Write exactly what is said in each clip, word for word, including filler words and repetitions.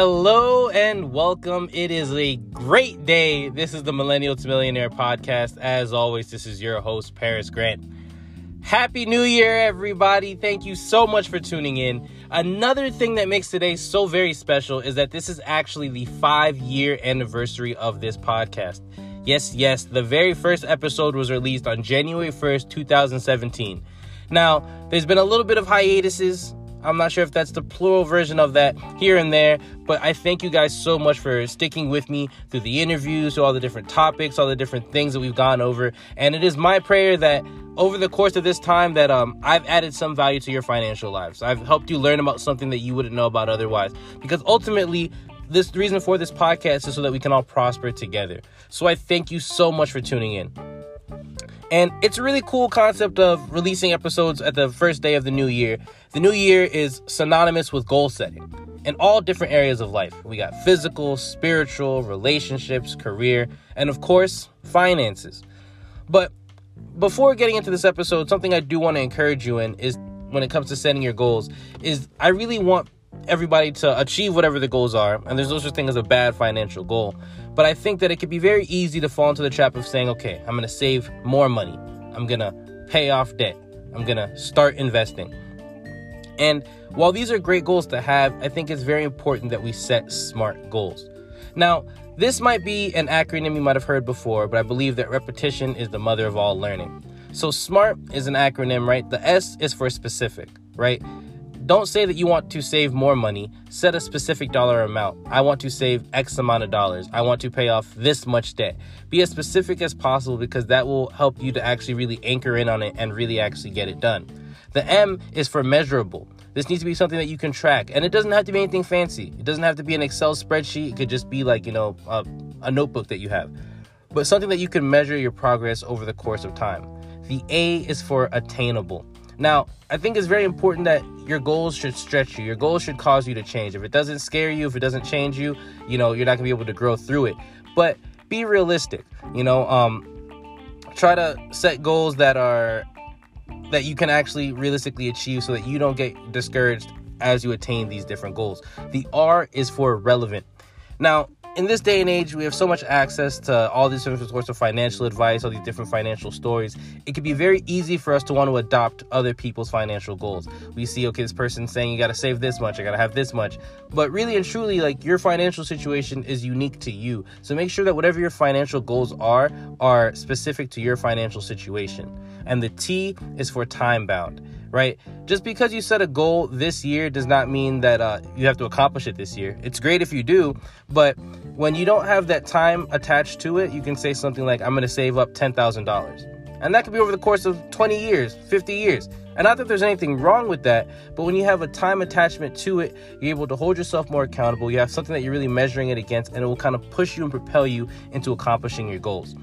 Hello and welcome. It is a great day. This is the Millennial to Millionaire podcast. As always, this is your host, Paris Grant. Happy New Year, everybody. Thank you so much for tuning in. Another thing that makes today so very special is that this is actually the five-year anniversary of this podcast. Yes, yes, the very first episode was released on January first, two thousand seventeen. Now, there's been a little bit of hiatuses. I'm not sure if that's the plural version of that here and there, but I thank you guys so much for sticking with me through the interviews, through all the different topics, all the different things that we've gone over. And it is my prayer that over the course of this time that um, I've added some value to your financial lives. I've helped you learn about something that you wouldn't know about otherwise, because ultimately this the reason for this podcast is so that we can all prosper together. So I thank you so much for tuning in. And it's a really cool concept of releasing episodes at the first day of the new year. The new year is synonymous with goal setting in all different areas of life. We got physical, spiritual, relationships, career, and of course, finances. But before getting into this episode, something I do want to encourage you in is when it comes to setting your goals is I really want everybody to achieve whatever the goals are, and there's no such thing as a bad financial goal, but I think that it could be very easy to fall into the trap of saying, okay, I'm gonna save more money, I'm gonna pay off debt, I'm gonna start investing. And while these are great goals to have, I think it's very important that we set SMART goals. Now, this might be an acronym you might have heard before, but I believe that repetition is the mother of all learning. So SMART is an acronym, right? The S is for specific, right? Don't say that you want to save more money. Set a specific dollar amount. I want to save X amount of dollars. I want to pay off this much debt. Be as specific as possible, because that will help you to actually really anchor in on it and really actually get it done. The M is for measurable. This needs to be something that you can track. And it doesn't have to be anything fancy. It doesn't have to be an Excel spreadsheet. It could just be like, you know, a, a notebook that you have. But something that you can measure your progress over the course of time. The A is for attainable. Now, I think it's very important that your goals should stretch you. Your goals should cause you to change. If it doesn't scare you, if it doesn't change you, you know, you're not going to be able to grow through it. But be realistic, you know, um, try to set goals that are, that you can actually realistically achieve so that you don't get discouraged as you attain these different goals. The R is for relevant. Now, in this day and age, we have so much access to all these different sorts of financial advice, all these different financial stories. It can be very easy for us to want to adopt other people's financial goals. We see, okay, this person's saying you got to save this much, I got to have this much. But really and truly, like, your financial situation is unique to you. So make sure that whatever your financial goals are, are specific to your financial situation. And the T is for time bound. Right? Just because you set a goal this year does not mean that uh, you have to accomplish it this year. It's great if you do, but when you don't have that time attached to it, you can say something like, I'm going to save up ten thousand dollars. And that could be over the course of twenty years, fifty years. And not that there's anything wrong with that, but when you have a time attachment to it, you're able to hold yourself more accountable. You have something that you're really measuring it against, and it will kind of push you and propel you into accomplishing your goals.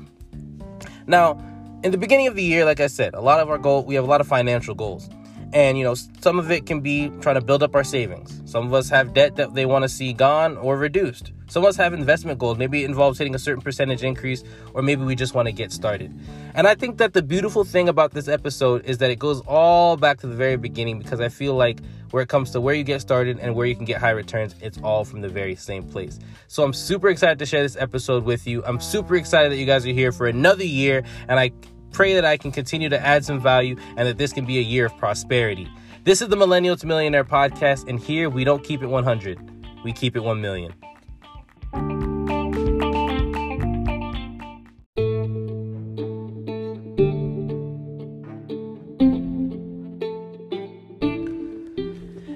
Now, in the beginning of the year, like I said, a lot of our goal, we have a lot of financial goals. And, you know, some of it can be trying to build up our savings. Some of us have debt that they want to see gone or reduced. Some of us have investment goals. Maybe it involves hitting a certain percentage increase, or maybe we just want to get started. And I think that the beautiful thing about this episode is that it goes all back to the very beginning, because I feel like where it comes to where you get started and where you can get high returns, it's all from the very same place. So I'm super excited to share this episode with you. I'm super excited that you guys are here for another year, and I pray that I can continue to add some value and that this can be a year of prosperity. This is the Millennial to Millionaire podcast, and here we don't keep it one hundred. We keep it one million.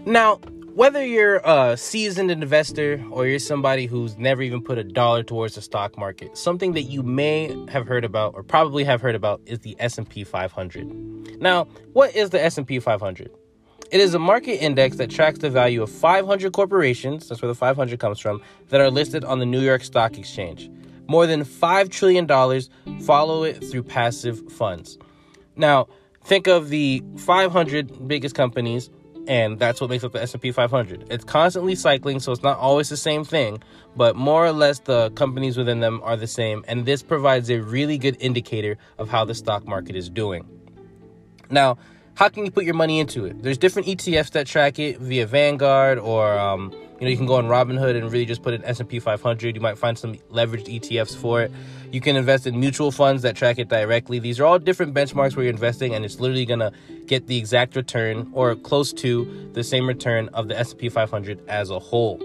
Now, whether you're a seasoned investor or you're somebody who's never even put a dollar towards the stock market, something that you may have heard about or probably have heard about is the S and P five hundred. Now, what is the S and P five hundred? It is a market index that tracks the value of five hundred corporations, that's where the five hundred comes from, that are listed on the New York Stock Exchange. More than five trillion dollars follow it through passive funds. Now, think of the five hundred biggest companies, and that's what makes up the S and P five hundred. It's constantly cycling, so it's not always the same thing, but more or less the companies within them are the same, and this provides a really good indicator of how the stock market is doing. Now, how can you put your money into it? There's different E T Fs that track it via Vanguard or um, You know, you can go on Robinhood and really just put in S and P five hundred. You might find some leveraged E T Fs for it. You can invest in mutual funds that track it directly. These are all different benchmarks where you're investing, and it's literally going to get the exact return or close to the same return of the S and P five hundred as a whole.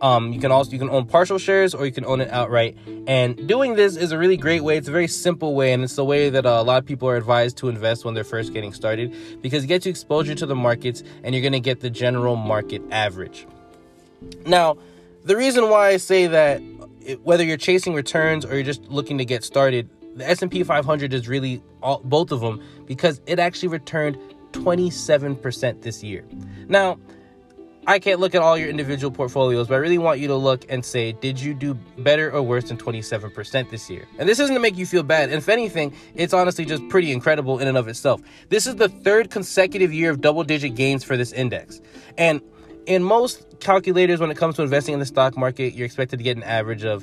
Um, you can also you can own partial shares, or you can own it outright. And doing this is a really great way. It's a very simple way, and it's the way that uh, a lot of people are advised to invest when they're first getting started, because it gets you exposure to the markets, and you're going to get the general market average. Now, the reason why I say that, it, whether you're chasing returns or you're just looking to get started, the S and P five hundred is really all, both of them, because it actually returned twenty-seven percent this year. Now, I can't look at all your individual portfolios, but I really want you to look and say, did you do better or worse than twenty-seven percent this year? And this isn't to make you feel bad. If anything, it's honestly just pretty incredible in and of itself. This is the third consecutive year of double-digit gains for this index. And in most calculators, when it comes to investing in the stock market, you're expected to get an average of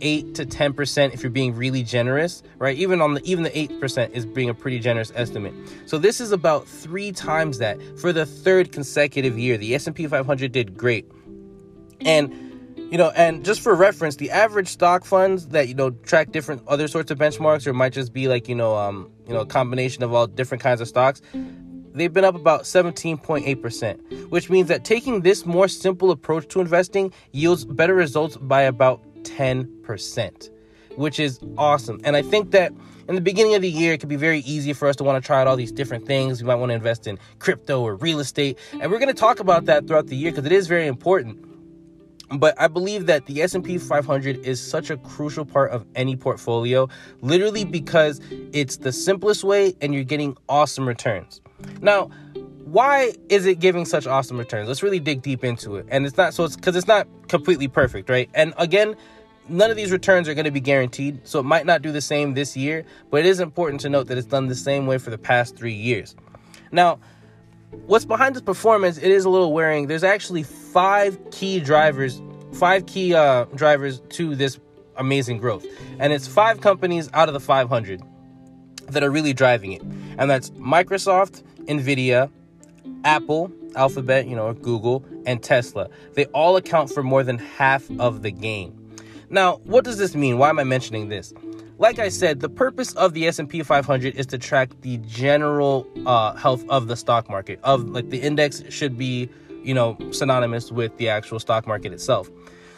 eight to ten percent if you're being really generous, right? Even on the even the eight percent is being a pretty generous estimate. So this is about three times that for the third consecutive year. The S and P five hundred did great. And you know, and just for reference, the average stock funds that, you know, track different other sorts of benchmarks, or might just be like, you know, um, you know, a combination of all different kinds of stocks, they've been up about seventeen point eight percent, which means that taking this more simple approach to investing yields better results by about ten percent, which is awesome. And I think that in the beginning of the year, it could be very easy for us to want to try out all these different things. We might want to invest in crypto or real estate, and we're going to talk about that throughout the year because it is very important. But I believe that the S and P five hundred is such a crucial part of any portfolio, literally because it's the simplest way and you're getting awesome returns. Now, why is it giving such awesome returns? Let's really dig deep into it. And it's not so it's because it's not completely perfect, right? And again, none of these returns are going to be guaranteed, so it might not do the same this year, but it is important to note that it's done the same way for the past three years. Now, what's behind this performance, it is a little worrying. There's actually five key drivers, five key uh, drivers to this amazing growth. And it's five companies out of the five hundred that are really driving it. And that's Microsoft, Nvidia, Apple, Alphabet, you know, Google, and Tesla. They all account for more than half of the gain. Now, what does this mean? Why am I mentioning this? Like I said, the purpose of the S and P five hundred is to track the general uh, health of the stock market. Of like the index should be, you know, synonymous with the actual stock market itself.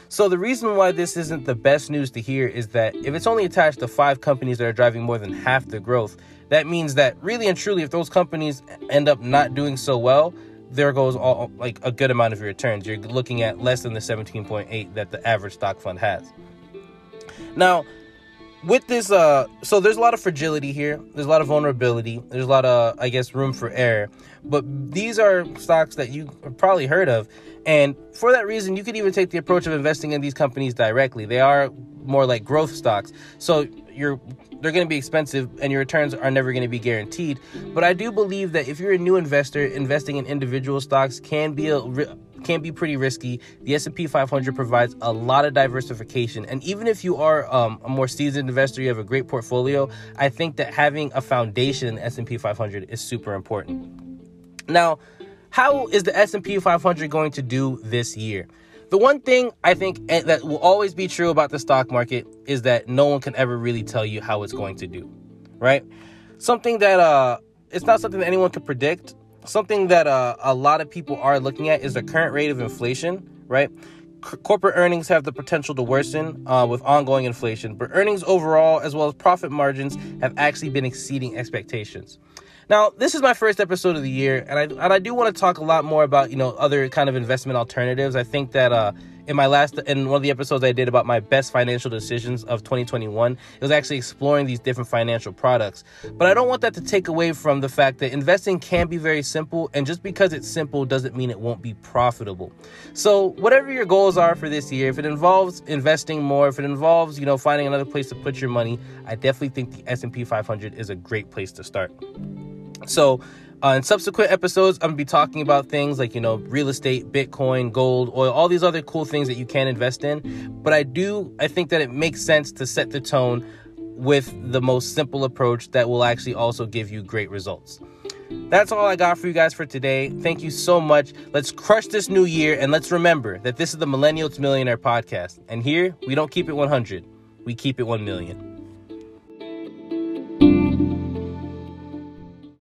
So the reason why this isn't the best news to hear is that if it's only attached to five companies that are driving more than half the growth, that means that really and truly, if those companies end up not doing so well, there goes all like a good amount of your returns. You're looking at less than the seventeen point eight that the average stock fund has. Now, with this, uh, so there's a lot of fragility here. There's a lot of vulnerability. There's a lot of, I guess, room for error. But these are stocks that you probably heard of. And for that reason, you could even take the approach of investing in these companies directly. They are more like growth stocks. So you're they're going to be expensive and your returns are never going to be guaranteed. But I do believe that if you're a new investor, investing in individual stocks can be a can be pretty risky. The S and P five hundred provides a lot of diversification. And even if you are um, a more seasoned investor, you have a great portfolio, I think that having a foundation in the S and P five hundred is super important. Now, how is the S and P five hundred going to do this year? The one thing I think that will always be true about the stock market is that no one can ever really tell you how it's going to do, right? Something that, uh, it's not something that anyone could predict. Something that uh, a lot of people are looking at is the current rate of inflation, right? C- corporate earnings have the potential to worsen uh, with ongoing inflation, but earnings overall, as well as profit margins, have actually been exceeding expectations. Now, this is my first episode of the year, and I and I do want to talk a lot more about, you know, other kind of investment alternatives. I think that uh, in my last in one of the episodes I did about my best financial decisions of twenty twenty-one, it was actually exploring these different financial products. But I don't want that to take away from the fact that investing can be very simple, and just because it's simple doesn't mean it won't be profitable. So whatever your goals are for this year, if it involves investing more, if it involves, you know, finding another place to put your money, I definitely think the S and P five hundred is a great place to start. So uh, in subsequent episodes, I'm going to be talking about things like, you know, real estate, Bitcoin, gold, oil, all these other cool things that you can invest in. But I do, I think that it makes sense to set the tone with the most simple approach that will actually also give you great results. That's all I got for you guys for today. Thank you so much. Let's crush this new year, and let's remember that this is the Millennial to Millionaire podcast. And here, we don't keep it one hundred. We keep it one million.